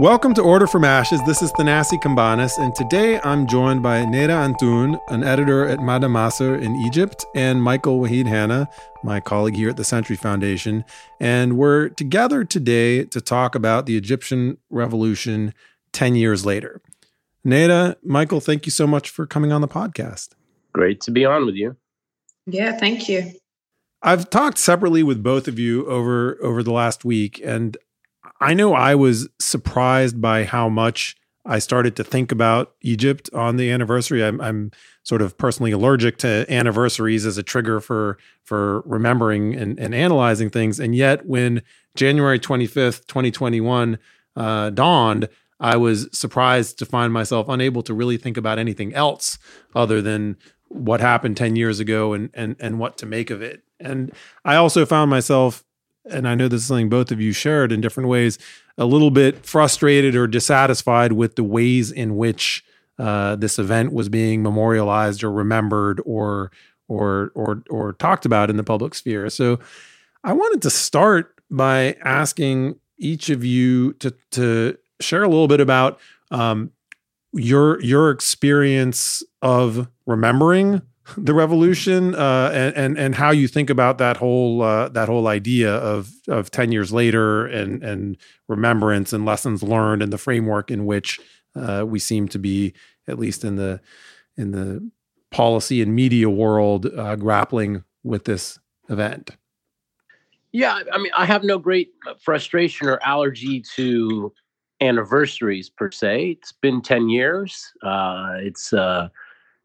Welcome to Order from Ashes. This is Thanassi Cambanis, and today I'm joined by Nada Antoun, an editor at Mada Masr in Egypt, and Michael Wahid Hanna, my colleague here at the Century Foundation. And we're together today to talk about the Egyptian revolution 10 years later. Nada, Michael, thank you so much for coming on the podcast. Great to be on with you. Yeah, thank you. I've talked separately with both of you over the last week, and I know I was surprised by how much I started to think about Egypt on the anniversary. I'm sort of personally allergic to anniversaries as a trigger for remembering and analyzing things. And yet when January 25th, 2021 dawned, I was surprised to find myself unable to really think about anything else other than what happened 10 years ago and what to make of it. And I also found myself, and I know this is something both of you shared in different ways, a little bit frustrated or dissatisfied with the ways in which this event was being memorialized or remembered or talked about in the public sphere. So I wanted to start by asking each of you to share a little bit about your experience of remembering the revolution and how you think about that whole idea of 10 years later and remembrance and lessons learned and the framework in which we seem to be, at least in the policy and media world, grappling with this event. Yeah, I mean, I have no great frustration or allergy to anniversaries per se. It's been 10 years. It's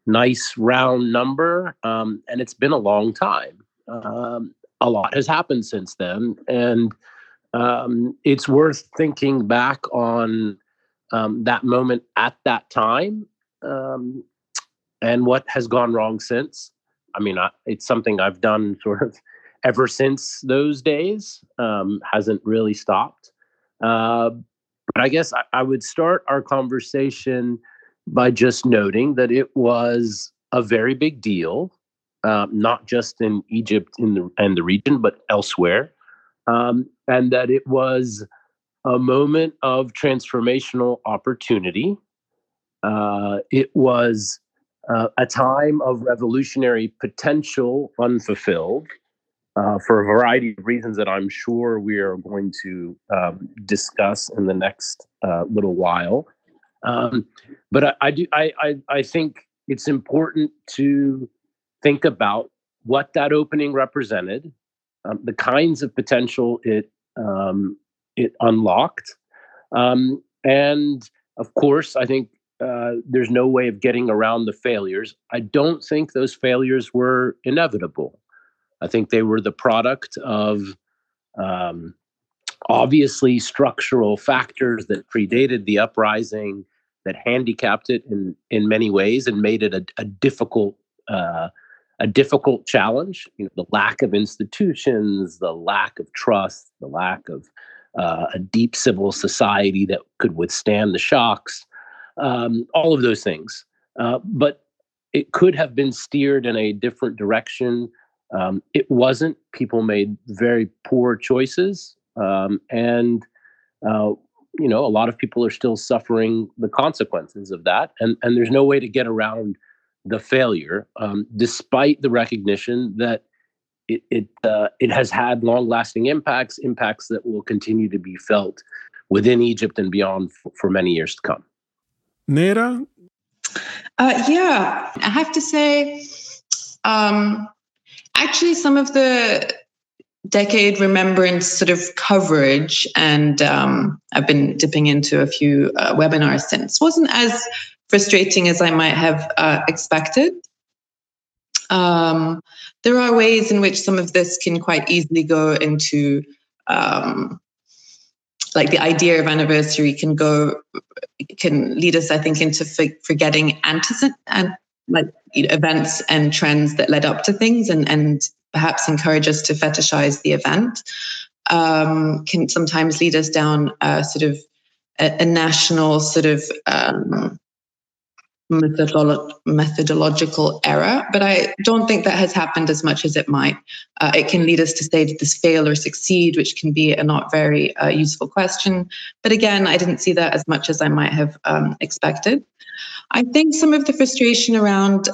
nice round number, and it's been a long time. A lot has happened since then, and it's worth thinking back on that moment at that time and what has gone wrong since. I mean, it's something I've done sort of ever since those days, hasn't really stopped. But I guess I would start our conversation by just noting that it was a very big deal, not just in Egypt and the region, but elsewhere, and that it was a moment of transformational opportunity. It was a time of revolutionary potential unfulfilled for a variety of reasons that I'm sure we are going to discuss in the next little while. But I think it's important to think about what that opening represented, the kinds of potential it unlocked, and of course, I think there's no way of getting around the failures. I don't think those failures were inevitable. I think they were the product of obviously structural factors that predated the uprising, that handicapped it in many ways and made it a difficult challenge. You know, the lack of institutions, the lack of trust, the lack of a deep civil society that could withstand the shocks, all of those things. But it could have been steered in a different direction. It wasn't. People made very poor choices, you know, a lot of people are still suffering the consequences of that. And there's no way to get around the failure, despite the recognition that it has had long-lasting impacts that will continue to be felt within Egypt and beyond for many years to come. Neda? Yeah, I have to say, actually some of the decade remembrance sort of coverage, and I've been dipping into a few webinars since, wasn't as frustrating as I might have expected. There are ways in which some of this can quite easily go into, like the idea of anniversary can lead us, I think, into forgetting antecedent and like events and trends that led up to things, and perhaps encourage us to fetishize the event, can sometimes lead us down a national sort of methodological error, but I don't think that has happened as much as it might. It can lead us to say, did this fail or succeed, which can be a not very useful question. But again, I didn't see that as much as I might have expected. I think some of the frustration around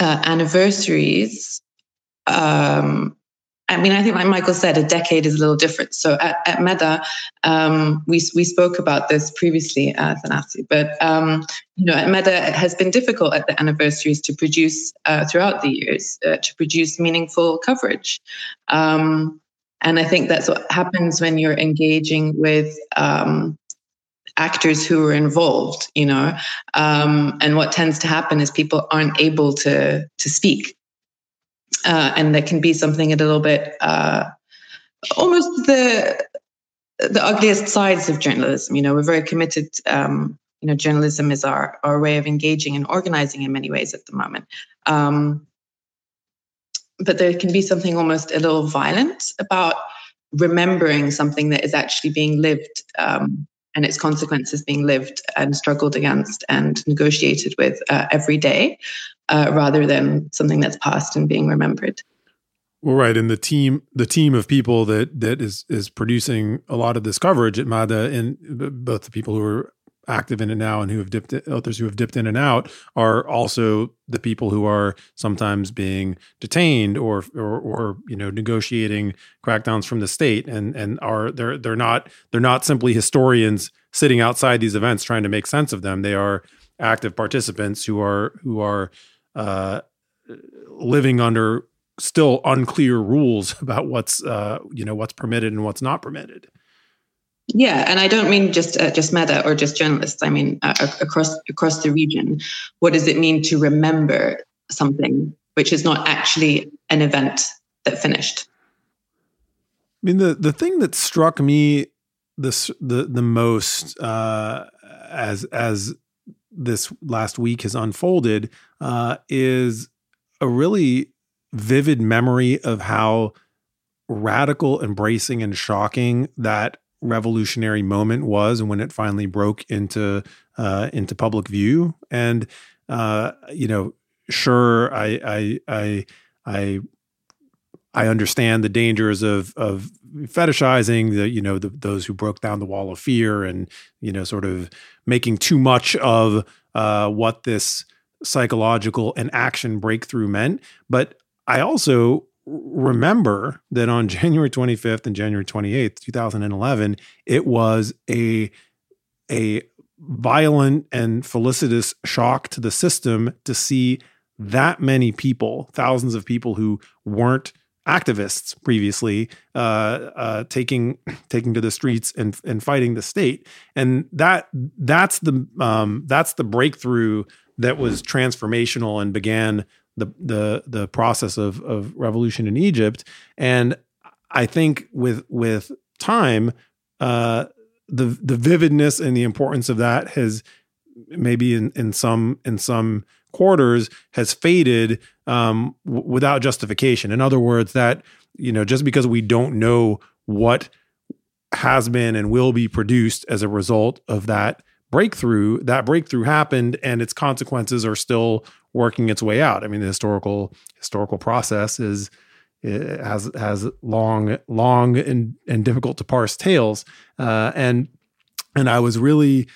anniversaries, I mean, I think like Michael said, a decade is a little different. So at MEDA, we spoke about this previously, Thanassi, but at MEDA, it has been difficult at the anniversaries to produce, throughout the years, to produce meaningful coverage. And I think that's what happens when you're engaging with actors who were involved, and what tends to happen is people aren't able to speak. And that can be something a little bit, almost the ugliest sides of journalism. We're very committed. Journalism is our way of engaging and organizing in many ways at the moment. But there can be something almost a little violent about remembering something that is actually being lived, and its consequences being lived and struggled against and negotiated with every day, rather than something that's past and being remembered. Well, right, and the team of people that is producing a lot of this coverage at MADA, and both the people who are active in it now and who have dipped in, others who have dipped in and out, are also the people who are sometimes being detained or negotiating crackdowns from the state, and are they're not simply historians sitting outside these events trying to make sense of them. They are active participants who are living under still unclear rules about what's permitted and what's not permitted. Yeah, and I don't mean just MEDA or just journalists. I mean across the region. What does it mean to remember something which is not actually an event that finished? I mean, the thing that struck me the most as this last week has unfolded is a really vivid memory of how radical, embracing, and shocking that revolutionary moment was when it finally broke into public view. And I understand the dangers of fetishizing those who broke down the wall of fear, and sort of making too much of what this psychological and action breakthrough meant. But I also remember that on January 25th and January 28th, 2011, it was a violent and felicitous shock to the system to see that many people, thousands of people who weren't activists previously, taking to the streets and fighting the state. And that's the breakthrough that was transformational and began the process of revolution in Egypt. And I think with time, the vividness and the importance of that has maybe in some quarters has faded without justification. In other words, that just because we don't know what has been and will be produced as a result of that breakthrough, that breakthrough happened, and its consequences are still working its way out. I mean, the historical process has long and difficult to parse tales. And I was really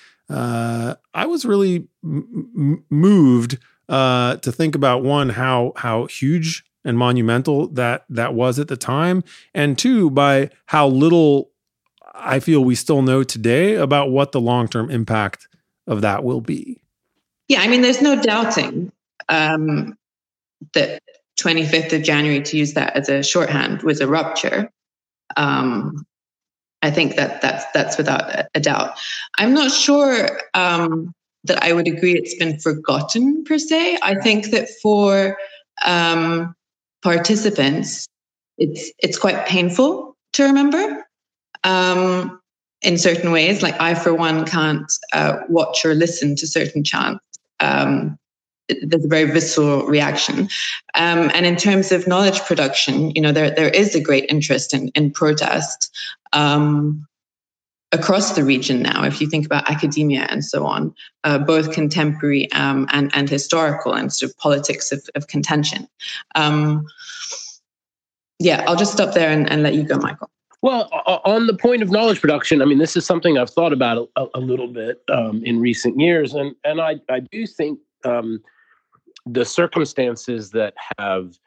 moved to think about, one, how huge and monumental that was at the time, and two, by how little I feel we still know today about what the long-term impact of that will be. Yeah, I mean, there's no doubting that 25th of January, to use that as a shorthand, was a rupture. I think that's without a doubt. I'm not sure that I would agree it's been forgotten per se. I think that for participants, it's quite painful to remember. In certain ways, like I, for one, can't watch or listen to certain chants. There's a very visceral reaction. And in terms of knowledge production, there is a great interest in protest. across the region now, if you think about academia and so on, both contemporary and historical and sort of politics of contention. Yeah, I'll just stop there and let you go, Michael. Well, on the point of knowledge production, I mean, this is something I've thought about a little bit in recent years. And I do think the circumstances that have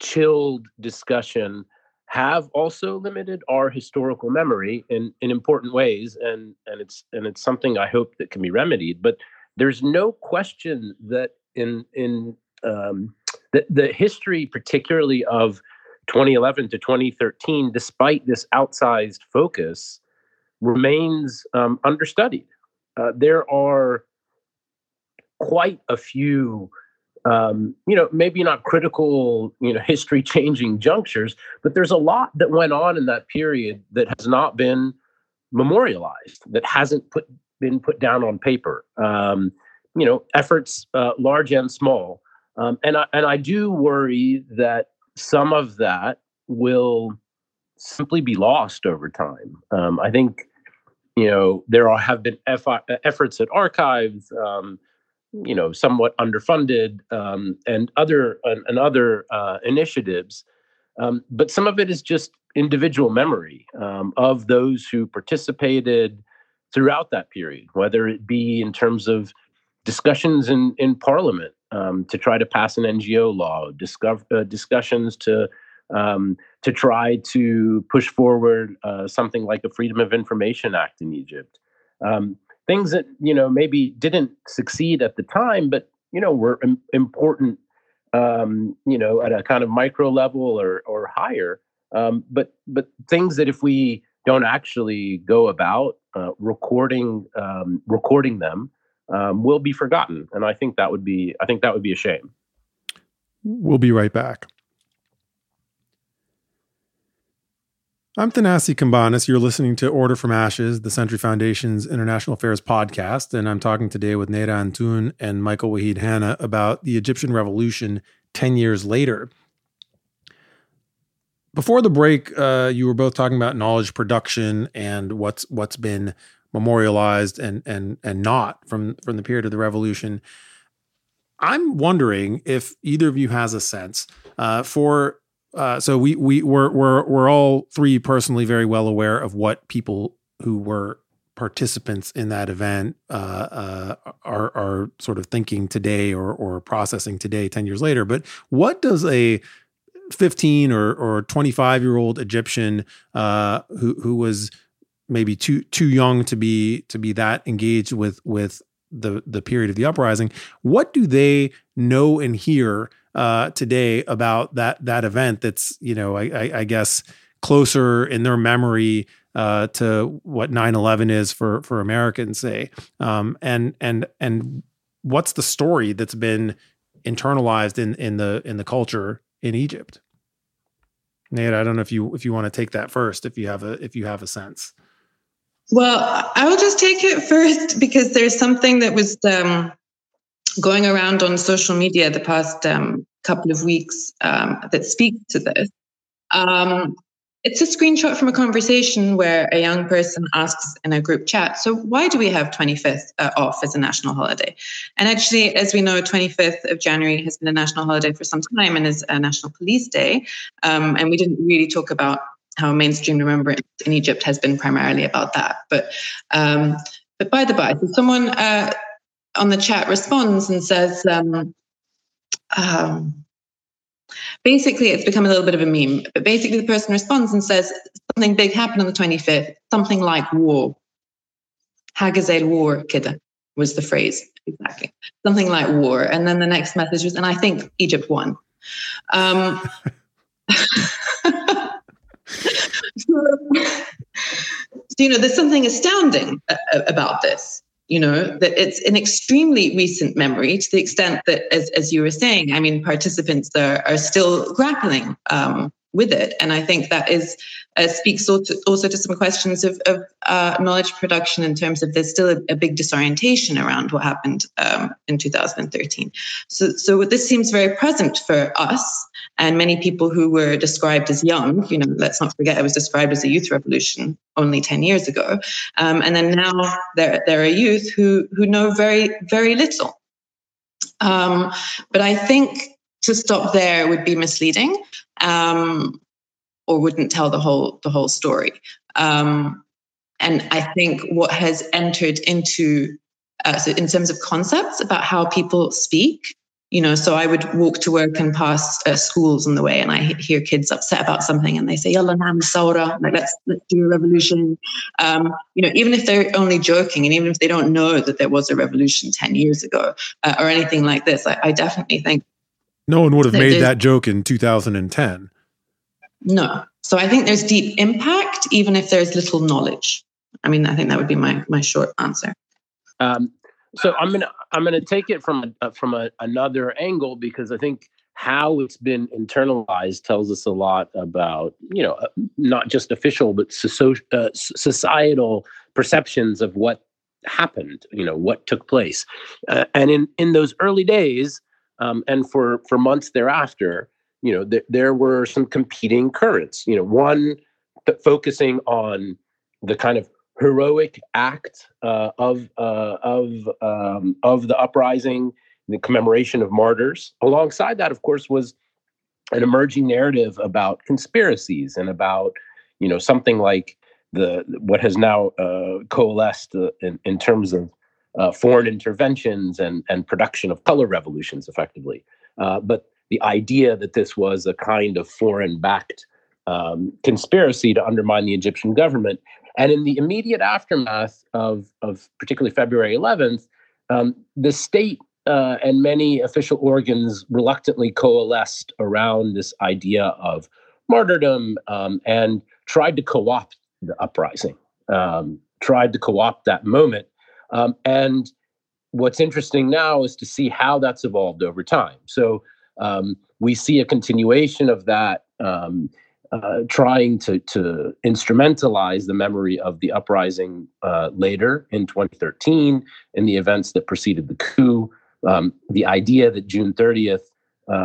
chilled discussion have also limited our historical memory in important ways. And it's something I hope that can be remedied. But there's no question that the history, particularly of 2011 to 2013, despite this outsized focus, remains understudied. There are quite a few, maybe not critical, history-changing junctures, but there's a lot that went on in that period that has not been memorialized, that hasn't been put down on paper. Efforts large and small, and I do worry that some of that will simply be lost over time. I think, there have been efforts at archives, somewhat underfunded, and other initiatives. But some of it is just individual memory of those who participated throughout that period, whether it be in terms of discussions in Parliament to try to pass an NGO law, discussions to try to push forward something like the Freedom of Information Act in Egypt. Things that, maybe didn't succeed at the time, but, were important, at a kind of micro level or higher. But things that if we don't actually go about recording them, will be forgotten, and I think that would be a shame. We'll be right back. I'm Thanassi Cambanis. You're listening to Order from Ashes, the Century Foundation's International Affairs podcast, and I'm talking today with Nada Antoun and Michael Wahid Hanna about the Egyptian Revolution 10 years later. Before the break, you were both talking about knowledge production and what's been memorialized and not from the period of the revolution. I'm wondering if either of you has a sense so we're all three personally very well aware of what people who were participants in that event are sort of thinking today or processing today 10 years later. But what does a 15 or 25 year old Egyptian who was maybe too young to be that engaged with the period of the uprising? What do they know and hear today about that event? That's I guess closer in their memory to what 9/11 is for Americans, say. And what's the story that's been internalized in the culture in Egypt? Nate, I don't know if you want to take that first, if you have a sense. Well, I will just take it first because there's something that was going around on social media the past couple of weeks that speaks to this. It's a screenshot from a conversation where a young person asks in a group chat, so why do we have 25th off as a national holiday? And actually, as we know, 25th of January has been a national holiday for some time and is a National Police Day. And we didn't really talk about how mainstream remembrance in Egypt has been primarily about that. But by the by, so someone on the chat responds and says, basically, it's become a little bit of a meme, but basically the person responds and says, something big happened on the 25th, something like war. Hagazal war kida was the phrase, exactly. Something like war. And then the next message was, and I think Egypt won. So, there's something astounding about this, that it's an extremely recent memory to the extent that, as you were saying, I mean, participants are still grappling with it. And I think that is speaks also to some questions of knowledge production in terms of there's still a big disorientation around what happened in 2013. So this seems very present for us and many people who were described as young. You know, let's not forget it was described as a youth revolution only 10 years ago. And then now there are youth who know very, very little. But I think to stop there would be misleading, or wouldn't tell the whole story. And I think what has entered into, so in terms of concepts about how people speak, you know, so I would walk to work and pass schools on the way, and I hear kids upset about something, and they say, "Yalla nam saura," like let's do a revolution. You know, even if they're only joking, and even if they don't know that there was a revolution 10 years ago or anything like this, I definitely think no one would have made that joke in 2010. No, so I think there's deep impact, even if there's little knowledge. I mean, I think that would be my short answer. So I'm gonna take it from another angle, because I think how it's been internalized tells us a lot about, you know, not just official but societal perceptions of what happened, you know, what took place, and in those early days, and for months thereafter, you know, there were some competing currents. You know, one focusing on the kind of heroic act of the uprising, the commemoration of martyrs. Alongside that, of course, was an emerging narrative about conspiracies and about, you know, something like what has now coalesced in terms of foreign interventions and production of color revolutions, effectively. But the idea that this was a kind of foreign-backed conspiracy to undermine the Egyptian government. And in the immediate aftermath of particularly February 11th, the state and many official organs reluctantly coalesced around this idea of martyrdom and tried to co-opt the uprising, tried to co-opt that moment. And what's interesting now is to see how that's evolved over time. So we see a continuation of that, trying to instrumentalize the memory of the uprising later in 2013 in the events that preceded the coup. The idea that June 30th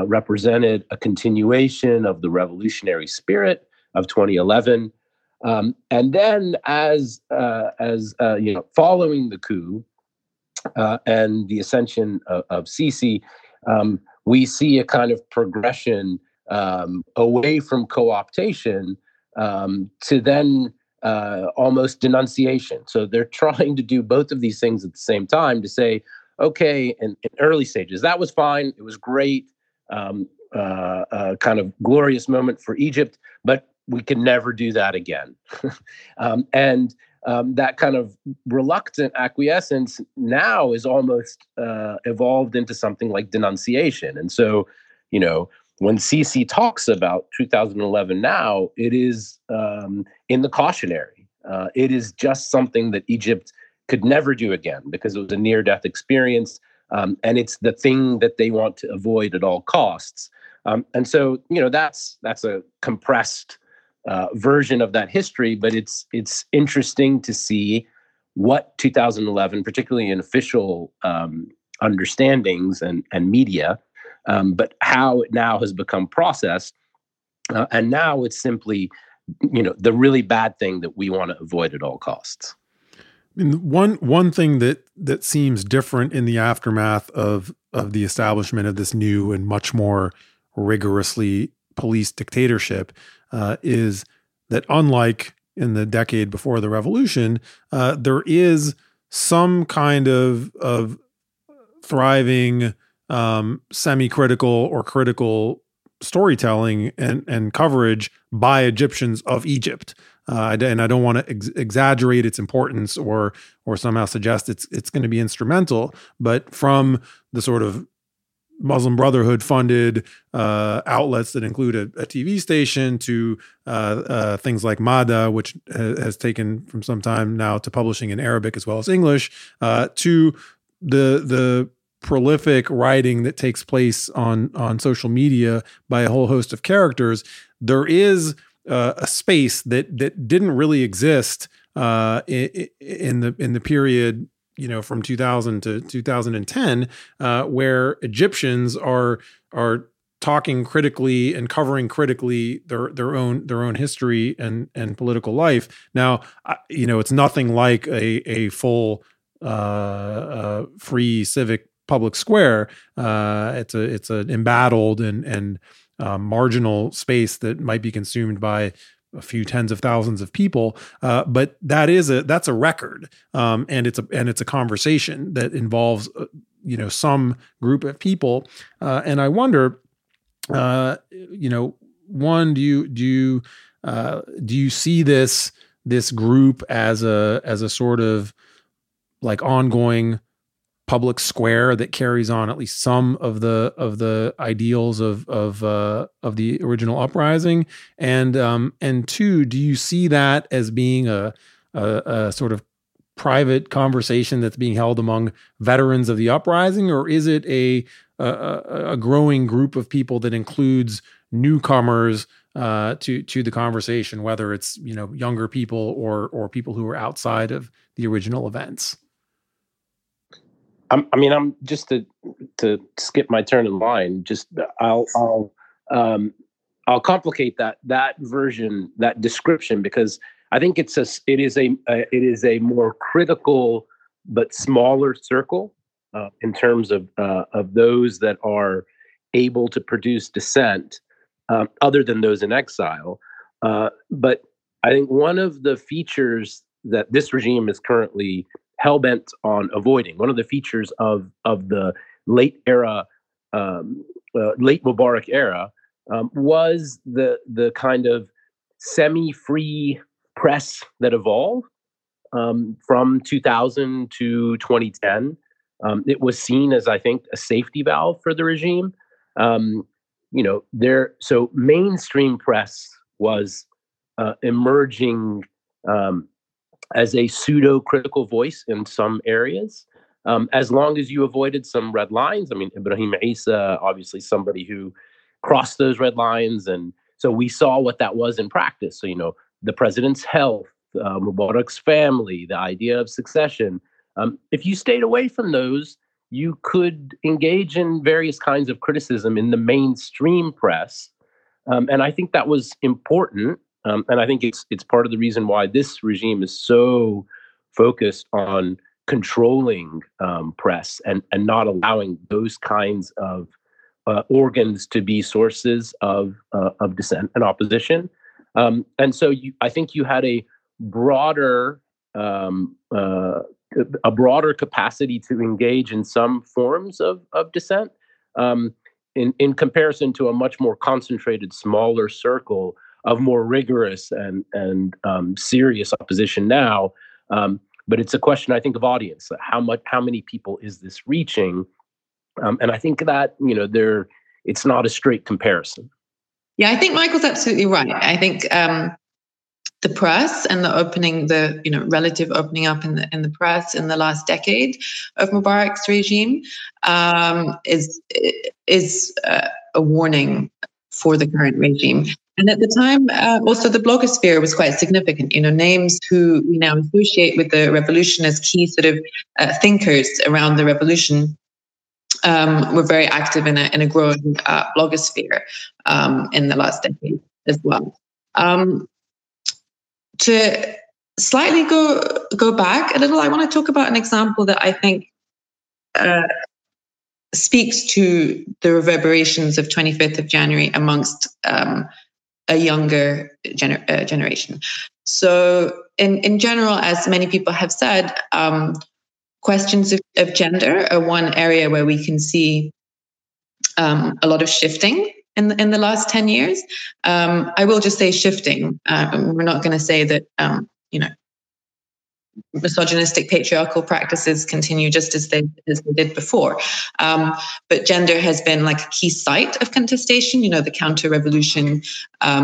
represented a continuation of the revolutionary spirit of 2011, and then as you know, following the coup and the ascension of Sisi, we see a kind of progression away from co-optation to then almost denunciation. So they're trying to do both of these things at the same time to say, okay, in early stages, that was fine. It was great, kind of glorious moment for Egypt, but we can never do that again. That kind of reluctant acquiescence now is almost evolved into something like denunciation. And so, you know, when Sisi talks about 2011 now, it is in the cautionary. It is just something that Egypt could never do again because it was a near-death experience, and it's the thing that they want to avoid at all costs. And so, you know, that's a compressed version of that history, but it's interesting to see what 2011, particularly in official understandings and media, but how it now has become processed, and now it's simply, you know, the really bad thing that we want to avoid at all costs. I mean, one thing that seems different in the aftermath of the establishment of this new and much more rigorously policed dictatorship is that, unlike in the decade before the revolution, there is some kind of thriving, semi-critical or critical storytelling and coverage by Egyptians of Egypt, and I don't want to exaggerate its importance or somehow suggest it's going to be instrumental. But from the sort of Muslim Brotherhood funded outlets that include a TV station to things like Mada, which has taken from some time now to publishing in Arabic as well as English, to the prolific writing that takes place on social media by a whole host of characters, there is a space that didn't really exist in the period, you know, from 2000 to 2010, where Egyptians are talking critically and covering critically their own history and political life. Now, you know, it's nothing like a full free civic public square. It's an embattled and marginal space that might be consumed by a few tens of thousands of people, but that's a record, and it's a conversation that involves some group of people, and I wonder, one, do you see this group as a sort of like ongoing public square that carries on at least some of the ideals of the original uprising, and two, do you see that as being a sort of private conversation that's being held among veterans of the uprising, or is it a growing group of people that includes newcomers to the conversation, whether it's younger people or people who are outside of the original events? I'm just to skip my turn in line. Just I'll complicate that version, that description, because I think it is a more critical but smaller circle in terms of those that are able to produce dissent, other than those in exile. But I think one of the features that this regime is currently hell-bent on avoiding, one of the features of the late era, late Mubarak era, was the kind of semi-free press that evolved from 2000 to 2010. It was seen as, I think, a safety valve for the regime. So mainstream press was emerging as a pseudo-critical voice in some areas, as long as you avoided some red lines. I mean, Ibrahim Issa, obviously somebody who crossed those red lines, and so we saw what that was in practice. So, the president's health, Mubarak's family, the idea of succession. If you stayed away from those, you could engage in various kinds of criticism in the mainstream press, and I think that was important. And I think it's part of the reason why this regime is so focused on controlling press and not allowing those kinds of organs to be sources of dissent and opposition. I think you had a broader capacity to engage in some forms of dissent in comparison to a much more concentrated, smaller circle of more rigorous and serious opposition now, but it's a question, I think, of audience. How many people is this reaching? And I think that it's not a straight comparison. Yeah, I think Michael's absolutely right. I think the press and the opening, the relative opening up in the press in the last decade of Mubarak's regime is a warning for the current regime. And at the time, also the blogosphere was quite significant. Names who we now associate with the revolution as key sort of thinkers around the revolution were very active in a growing blogosphere in the last decade as well. To slightly go back a little, I want to talk about an example that I think speaks to the reverberations of 25th of January amongst a younger generation. So in general, as many people have said, questions of gender are one area where we can see a lot of shifting in the last 10 years. I will just say shifting. We're not going to say that, misogynistic patriarchal practices continue just as they did before. But gender has been like a key site of contestation, the counter-revolution. I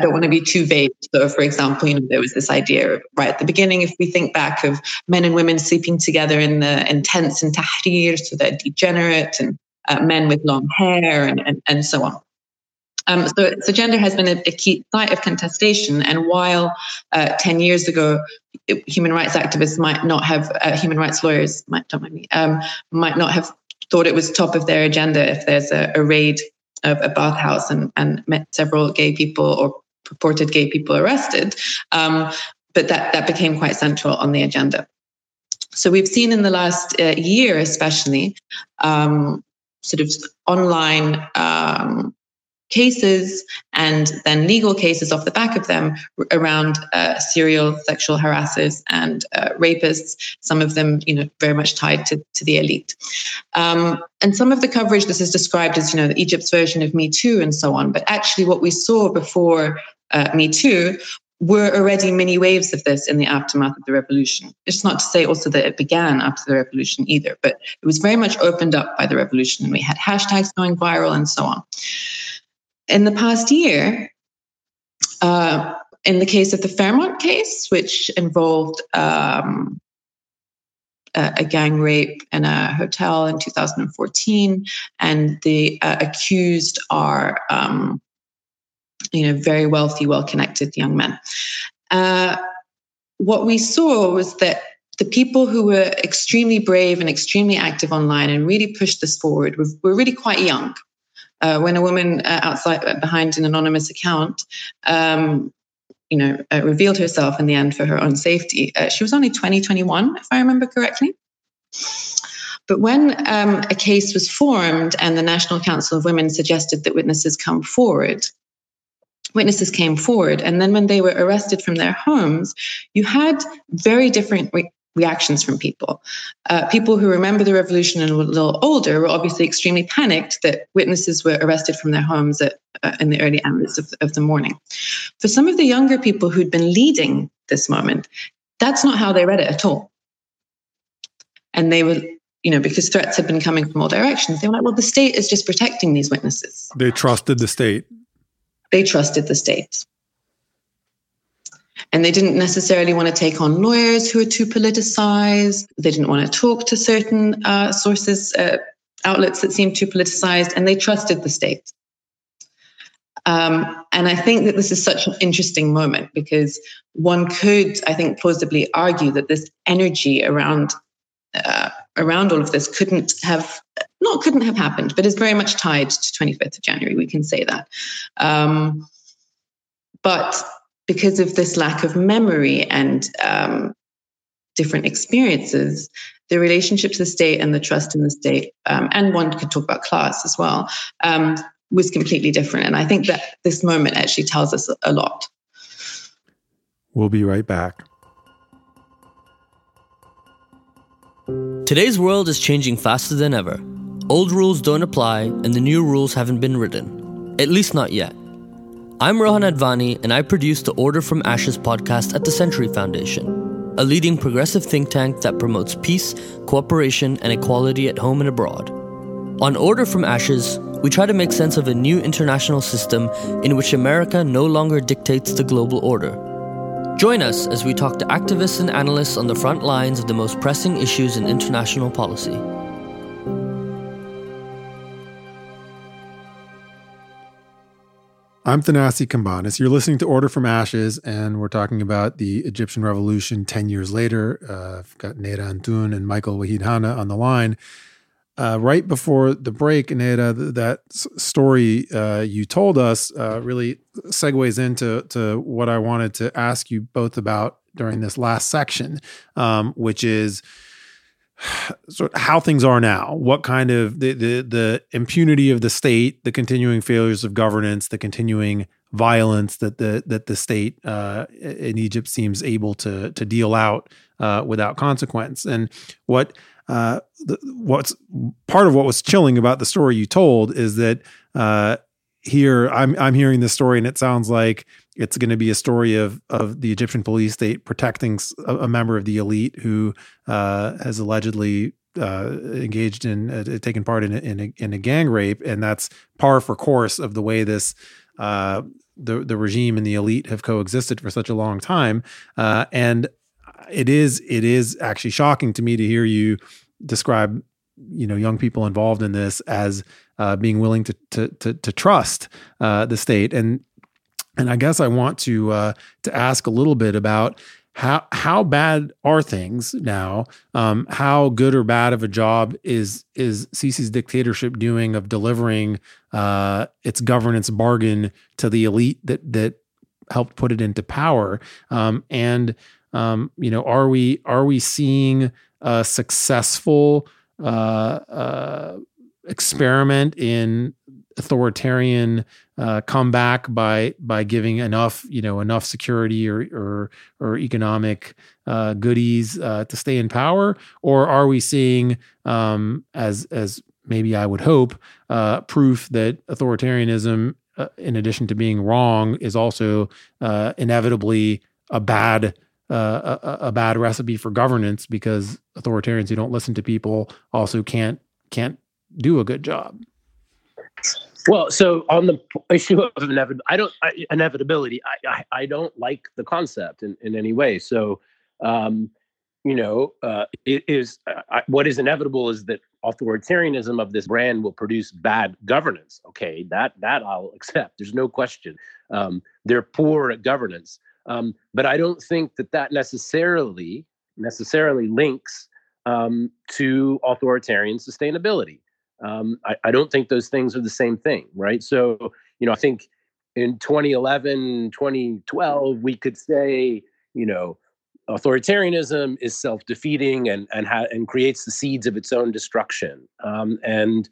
don't want to be too vague. So for example, there was this idea right at the beginning, if we think back, of men and women sleeping together in tents in Tahrir, so they're degenerate, and men with long hair and so on. So gender has been a key site of contestation, and while 10 years ago, human rights activists might not have, human rights lawyers, might not have thought it was top of their agenda if there's a raid of a bathhouse and met several gay people or purported gay people arrested, but that became quite central on the agenda. So we've seen in the last year, especially, sort of online cases and then legal cases off the back of them around serial sexual harassers and rapists, some of them, very much tied to the elite. And some of the coverage, this is described as, Egypt's version of Me Too and so on. But actually what we saw before Me Too were already mini waves of this in the aftermath of the revolution. It's not to say also that it began after the revolution either, but it was very much opened up by the revolution. We had hashtags going viral and so on. In the past year, in the case of the Fairmont case, which involved a gang rape in a hotel in 2014, and the accused are very wealthy, well-connected young men. What we saw was that the people who were extremely brave and extremely active online and really pushed this forward were really quite young. When a woman outside behind an anonymous account, revealed herself in the end for her own safety, she was only 21, if I remember correctly. But when a case was formed and the National Council of Women suggested that witnesses came forward, and then when they were arrested from their homes, you had very different reactions from people. People who remember the revolution and were a little older were obviously extremely panicked that witnesses were arrested from their homes in the early hours of the morning. For some of the younger people who'd been leading this moment, that's not how they read it at all. And they were, because threats had been coming from all directions, they were like, well, the state is just protecting these witnesses. They trusted the state. They trusted the state. And they didn't necessarily want to take on lawyers who are too politicized. They didn't want to talk to certain sources, outlets that seemed too politicized, and they trusted the state. And I think that this is such an interesting moment because one could, I think, plausibly argue that this energy around all of this couldn't have happened, but is very much tied to 25th of January. We can say that. But because of this lack of memory and different experiences, the relationship to the state and the trust in the state, and one could talk about class as well, was completely different. And I think that this moment actually tells us a lot. We'll be right back. Today's world is changing faster than ever. Old rules don't apply and the new rules haven't been written. At least not yet. I'm Rohan Advani and I produce the Order from Ashes podcast at the Century Foundation, a leading progressive think tank that promotes peace, cooperation and equality at home and abroad. On Order from Ashes, we try to make sense of a new international system in which America no longer dictates the global order. Join us as we talk to activists and analysts on the front lines of the most pressing issues in international policy. I'm Thanassi Cambanis. You're listening to Order from Ashes, and we're talking about the Egyptian revolution 10 years later. I've got Nada Antoun and Michael Wahid Hanna on the line. Right before the break, Neda, that story you told us really segues into what I wanted to ask you both about during this last section, which is sort of how things are now. What kind of the impunity of the state, the continuing failures of governance, the continuing violence that the state in Egypt seems able to deal out without consequence, and what. What's part of what was chilling about the story you told is that here I'm hearing this story and it sounds like it's going to be a story of the Egyptian police state protecting a member of the elite who has allegedly engaged in taken part in a gang rape, and that's par for course of the way this the regime and the elite have coexisted for such a long time, and. It is actually shocking to me to hear you describe, young people involved in this as being willing to trust the state. And I guess I want to ask a little bit about how bad are things now? How good or bad of a job is Sisi's dictatorship doing of delivering its governance bargain to the elite that helped put it into power? Are we seeing a successful experiment in authoritarian comeback by giving enough security or economic goodies to stay in power? Or are we seeing, as maybe I would hope, proof that authoritarianism, in addition to being wrong, is also inevitably a bad recipe for governance, because authoritarians who don't listen to people also can't do a good job? Well, so on the issue of inevitability, I don't like the concept in any way. So, what is inevitable is that authoritarianism of this brand will produce bad governance. Okay, that I'll accept. There's no question. They're poor at governance, but I don't think that necessarily links to authoritarian sustainability. I don't think those things are the same thing, right? So, I think in 2011, 2012, we could say, authoritarianism is self-defeating and creates the seeds of its own destruction. And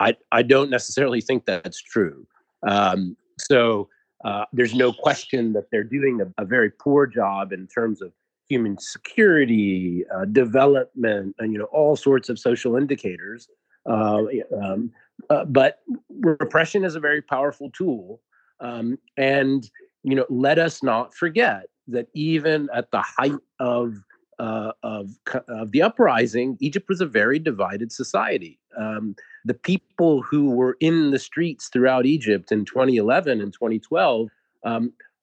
I don't necessarily think that's true. So there's no question that they're doing a very poor job in terms of human security, development, and, all sorts of social indicators. But repression is a very powerful tool. And let us not forget that even at the height of the uprising, Egypt was a very divided society. The people who were in the streets throughout Egypt in 2011 and 2012,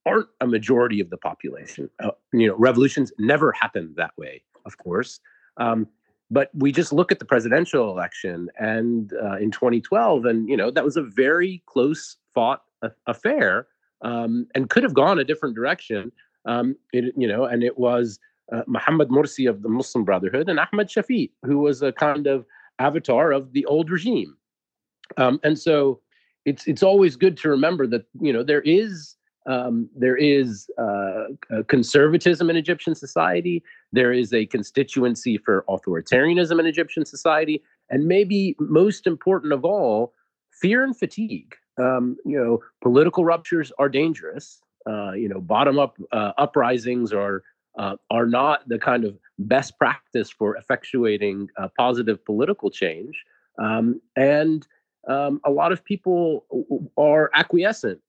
aren't a majority of the population. Revolutions never happened that way, of course. But we just look at the presidential election and in 2012, and that was a very close fought affair, and could have gone a different direction. And it was Mohammed Morsi of the Muslim Brotherhood and Ahmed Shafiq, who was a kind of avatar of the old regime. And so it's always good to remember that there is conservatism in Egyptian society. There is a constituency for authoritarianism in Egyptian society. And maybe most important of all, fear and fatigue. Political ruptures are dangerous. Bottom-up uprisings are not the kind of best practice for effectuating positive political change. A lot of people are acquiescent,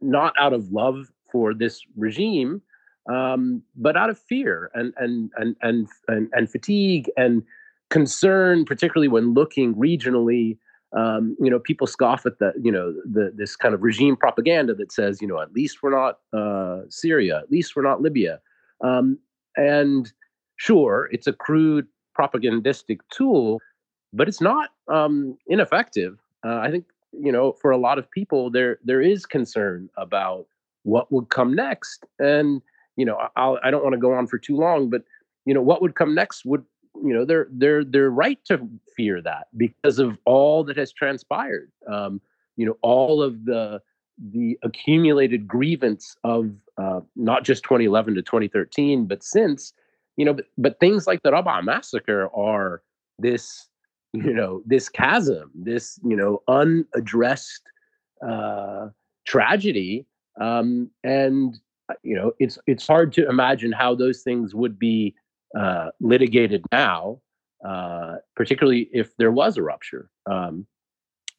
not out of love for this regime, but out of fear and fatigue and concern, particularly when looking regionally. People scoff at this kind of regime propaganda that says, at least we're not Syria, at least we're not Libya. And sure, it's a crude propagandistic tool, but it's not ineffective. I think, for a lot of people, there is concern about what would come next. And, I don't want to go on for too long, but, what would come next would, they're right to fear that because of all that has transpired. All of the accumulated grievance of not just 2011 to 2013, but since, but things like the Rabaa massacre are this, this chasm, this, unaddressed tragedy. And it's hard to imagine how those things would be litigated now, particularly if there was a rupture.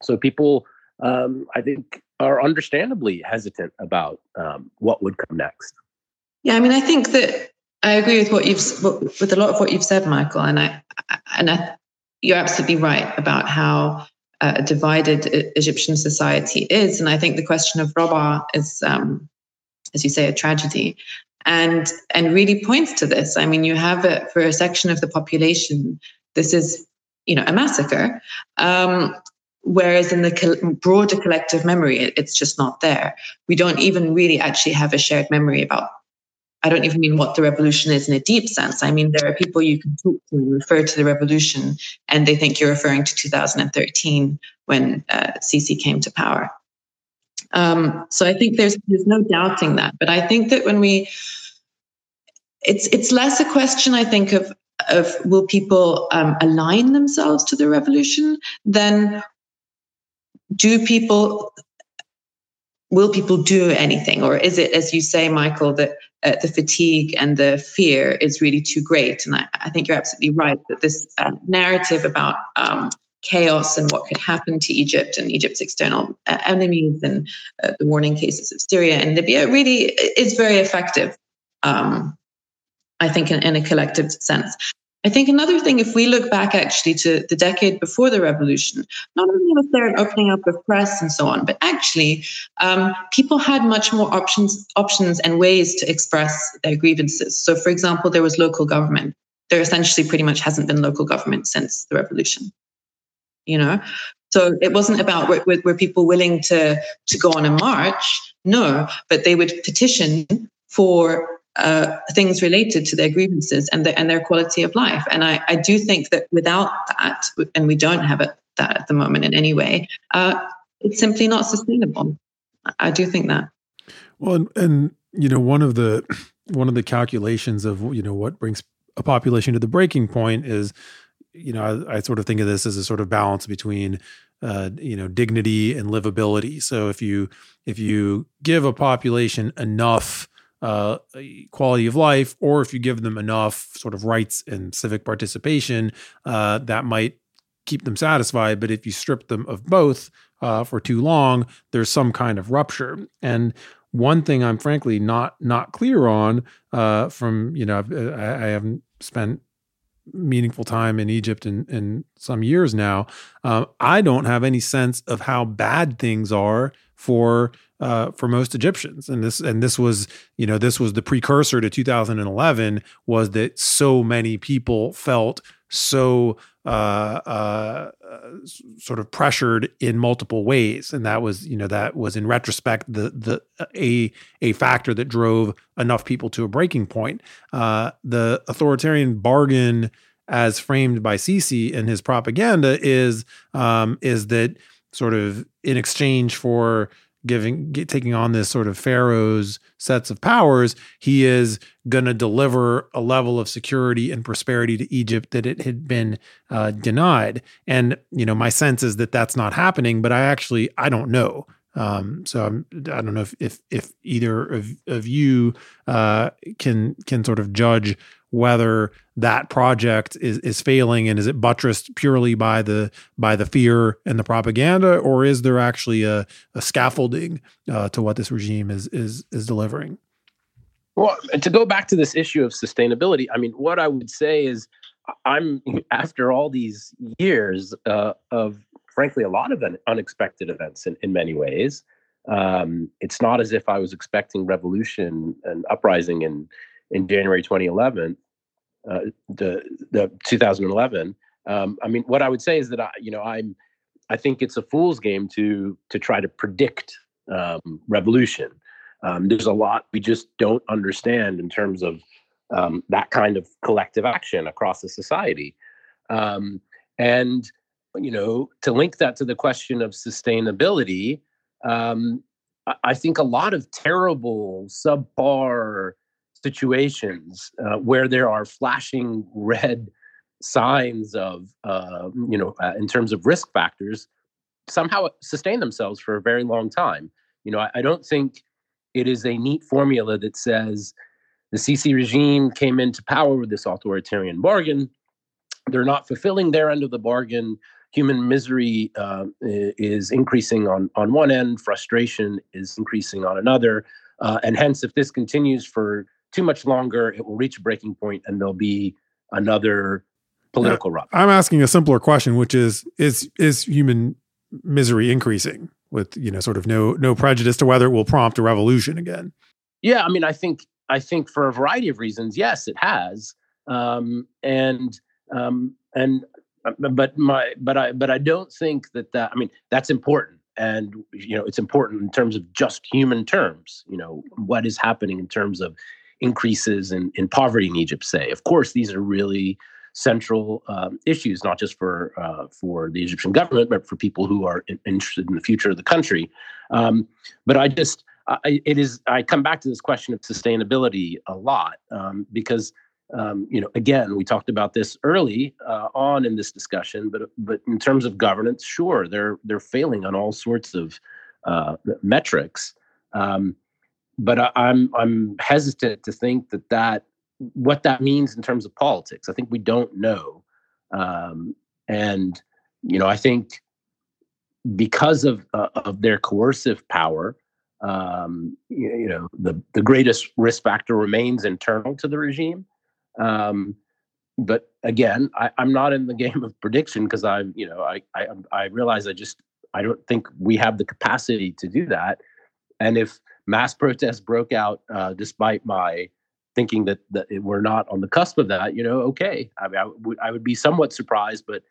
So people, I think, are understandably hesitant about what would come next. Yeah, I think that I agree with a lot of what you've said, Michael, and you're absolutely right about how divided Egyptian society is. And I think the question of Rabaa is, as you say, a tragedy and really points to this. You have it for a section of the population. This is, a massacre. Whereas in the broader collective memory, it's just not there. We don't even really actually have a shared memory about, I don't even mean what the revolution is in a deep sense. I mean, there are people you can talk to who refer to the revolution and they think you're referring to 2013 when Sisi came to power. So I think there's no doubting that. But I think that when we, it's less a question, I think, of will people align themselves to the revolution than will people do anything? Or is it, as you say, Michael, that the fatigue and the fear is really too great? And I think you're absolutely right that this narrative about chaos and what could happen to Egypt and Egypt's external enemies and the warning cases of Syria and Libya really is very effective, I think, in a collective sense. I think another thing, if we look back actually to the decade before the revolution, not only was there an opening up of press and so on, but actually people had much more options and ways to express their grievances. So, for example, there was local government. There essentially pretty much hasn't been local government since the revolution. You know, so it wasn't about were people willing to go on a march. No, but they would petition for things related to their grievances and their quality of life. And I do think that without that, and we don't have that at the moment in any way, it's simply not sustainable. I do think that. Well, and you know, one of the calculations of, you know, what brings a population to the breaking point is, you know, I sort of think of this as a sort of balance between, you know, dignity and livability. So if you give a population enough quality of life, or if you give them enough sort of rights and civic participation, that might keep them satisfied. But if you strip them of both for too long, there's some kind of rupture. And one thing I'm frankly not clear on from, you know, I haven't spent meaningful time in Egypt in some years now. I don't have any sense of how bad things are for most Egyptians, and this was, you know, this was the precursor to 2011. Was that so many people felt so sort of pressured in multiple ways, and that was, you know, that was in retrospect a factor that drove enough people to a breaking point. The authoritarian bargain, as framed by Sisi and his propaganda, is that sort of in exchange for taking on this sort of pharaoh's sets of powers, he is going to deliver a level of security and prosperity to Egypt that it had been denied. And, you know, my sense is that that's not happening, but I don't know. I don't know if either of you can sort of judge whether that project is failing, and is it buttressed purely by the fear and the propaganda, or is there actually a scaffolding to what this regime is delivering? Well, to go back to this issue of sustainability, I mean, what I would say is, I'm after all these years of, frankly, a lot of unexpected events in many ways. It's not as if I was expecting revolution and uprising in January 2011, the 2011. I mean, what I would say is that I think it's a fool's game to try to predict revolution. There's a lot we just don't understand in terms of that kind of collective action across the society, and, you know, to link that to the question of sustainability, I think a lot of terrible, subpar situations where there are flashing red signs of, in terms of risk factors, somehow sustain themselves for a very long time. You know, I don't think it is a neat formula that says the Sisi regime came into power with this authoritarian bargain. They're not fulfilling their end of the bargain. Human misery is increasing on one end, frustration is increasing on another. And hence, if this continues for too much longer, it will reach a breaking point and there'll be another political rupture. I'm asking a simpler question, which is human misery increasing with, you know, sort of no prejudice to whether it will prompt a revolution again? Yeah, I mean, I think for a variety of reasons, yes, it has. And But I don't think that I mean, that's important. And, you know, it's important in terms of just human terms, you know, what is happening in terms of increases in poverty in Egypt, say. Of course, these are really central issues, not just for the Egyptian government, but for people who are interested in the future of the country. I come back to this question of sustainability a lot because, you know, again, we talked about this early on in this discussion, but in terms of governance, sure, they're failing on all sorts of metrics. But I'm hesitant to think that what that means in terms of politics. I think we don't know, and you know, I think because of their coercive power. You know, the greatest risk factor remains internal to the regime. But again, I'm not in the game of prediction because I realize I don't think we have the capacity to do that. And if mass protests broke out, despite my thinking that we're not on the cusp of that, you know, okay. I mean, I would be somewhat surprised, but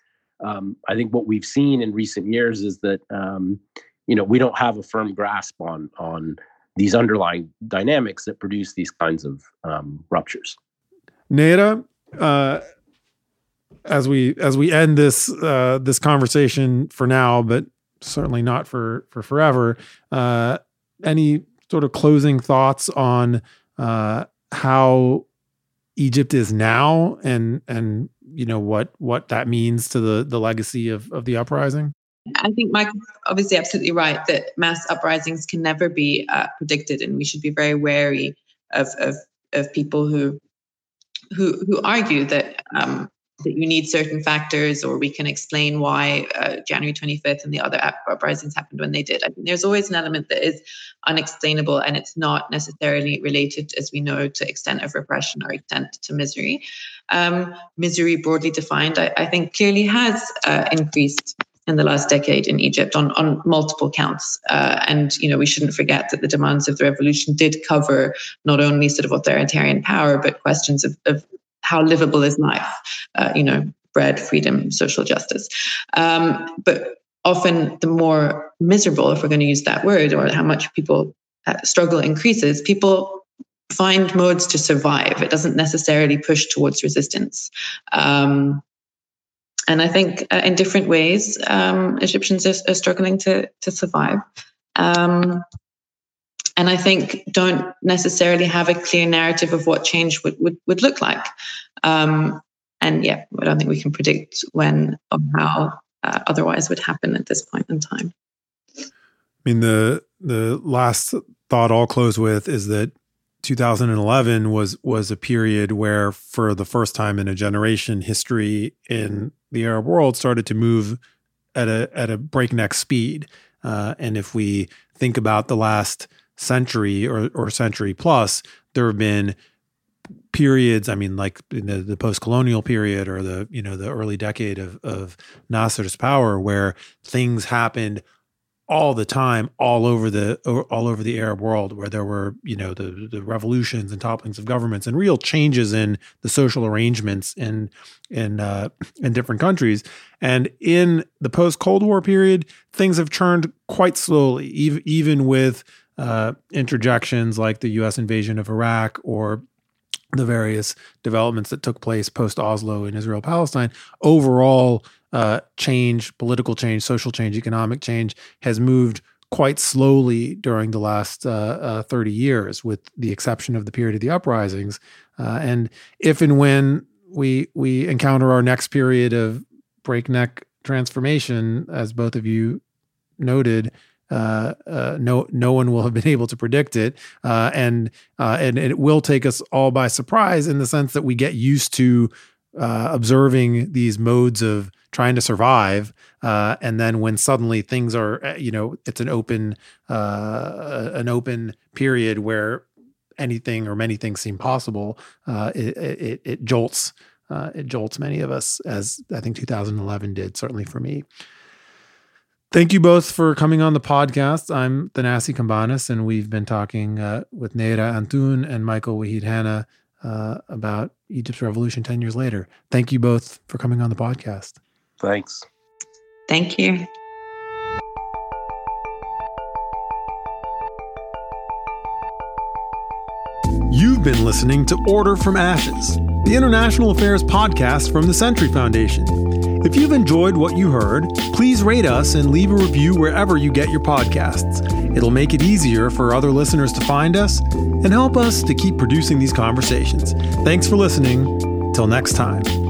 I think what we've seen in recent years is that, you know, we don't have a firm grasp on these underlying dynamics that produce these kinds of ruptures. Nada, as we end this conversation for now, but certainly not for forever. Any sort of closing thoughts on how Egypt is now, and you know what that means to the legacy of the uprising? I think Michael's obviously absolutely right that mass uprisings can never be predicted, and we should be very wary of people who argue that you need certain factors, or we can explain why January 25th and the other uprisings happened when they did. I think there's always an element that is unexplainable, and it's not necessarily related, as we know, to extent of repression or extent to misery. Misery, broadly defined, I think clearly has increased in the last decade in Egypt on multiple counts. And, you know, we shouldn't forget that the demands of the revolution did cover not only sort of authoritarian power, but questions of how livable is life, you know, bread, freedom, social justice. But often the more miserable, if we're going to use that word, or how much people struggle increases, people find modes to survive. It doesn't necessarily push towards resistance. And I think in different ways, Egyptians are struggling to survive. And I think don't necessarily have a clear narrative of what change would look like. And yeah, I don't think we can predict when or how otherwise would happen at this point in time. I mean, the last thought I'll close with is that 2011 was a period where, for the first time in a generation, history in the Arab world started to move at a breakneck speed. And if we think about the last century or century plus, there have been periods, I mean, like the post-colonial period or the early decade of Nasser's power, where things happened all the time, all over the Arab world, where there were, you know, the revolutions and topplings of governments and real changes in the social arrangements in different countries. And in the post-Cold War period, things have churned quite slowly, even with interjections like the U.S. invasion of Iraq or the various developments that took place post-Oslo in Israel-Palestine. Overall, change, political change, social change, economic change has moved quite slowly during the last 30 years, with the exception of the period of the uprisings. And if and when we encounter our next period of breakneck transformation, as both of you noted, no one will have been able to predict it. And it will take us all by surprise, in the sense that we get used to observing these modes of trying to survive. And then when suddenly things are, you know, it's an open period where anything or many things seem possible, it jolts many of us, as I think 2011 did, certainly for me. Thank you both for coming on the podcast. I'm Thanassi Cambanis, and we've been talking with Nada Antoun and Michael Wahid Hanna about Egypt's revolution 10 years later. Thank you both for coming on the podcast. Thanks. Thank you. You've been listening to Order from Ashes, the International Affairs podcast from the Century Foundation. If you've enjoyed what you heard, please rate us and leave a review wherever you get your podcasts. It'll make it easier for other listeners to find us and help us to keep producing these conversations. Thanks for listening. Till next time.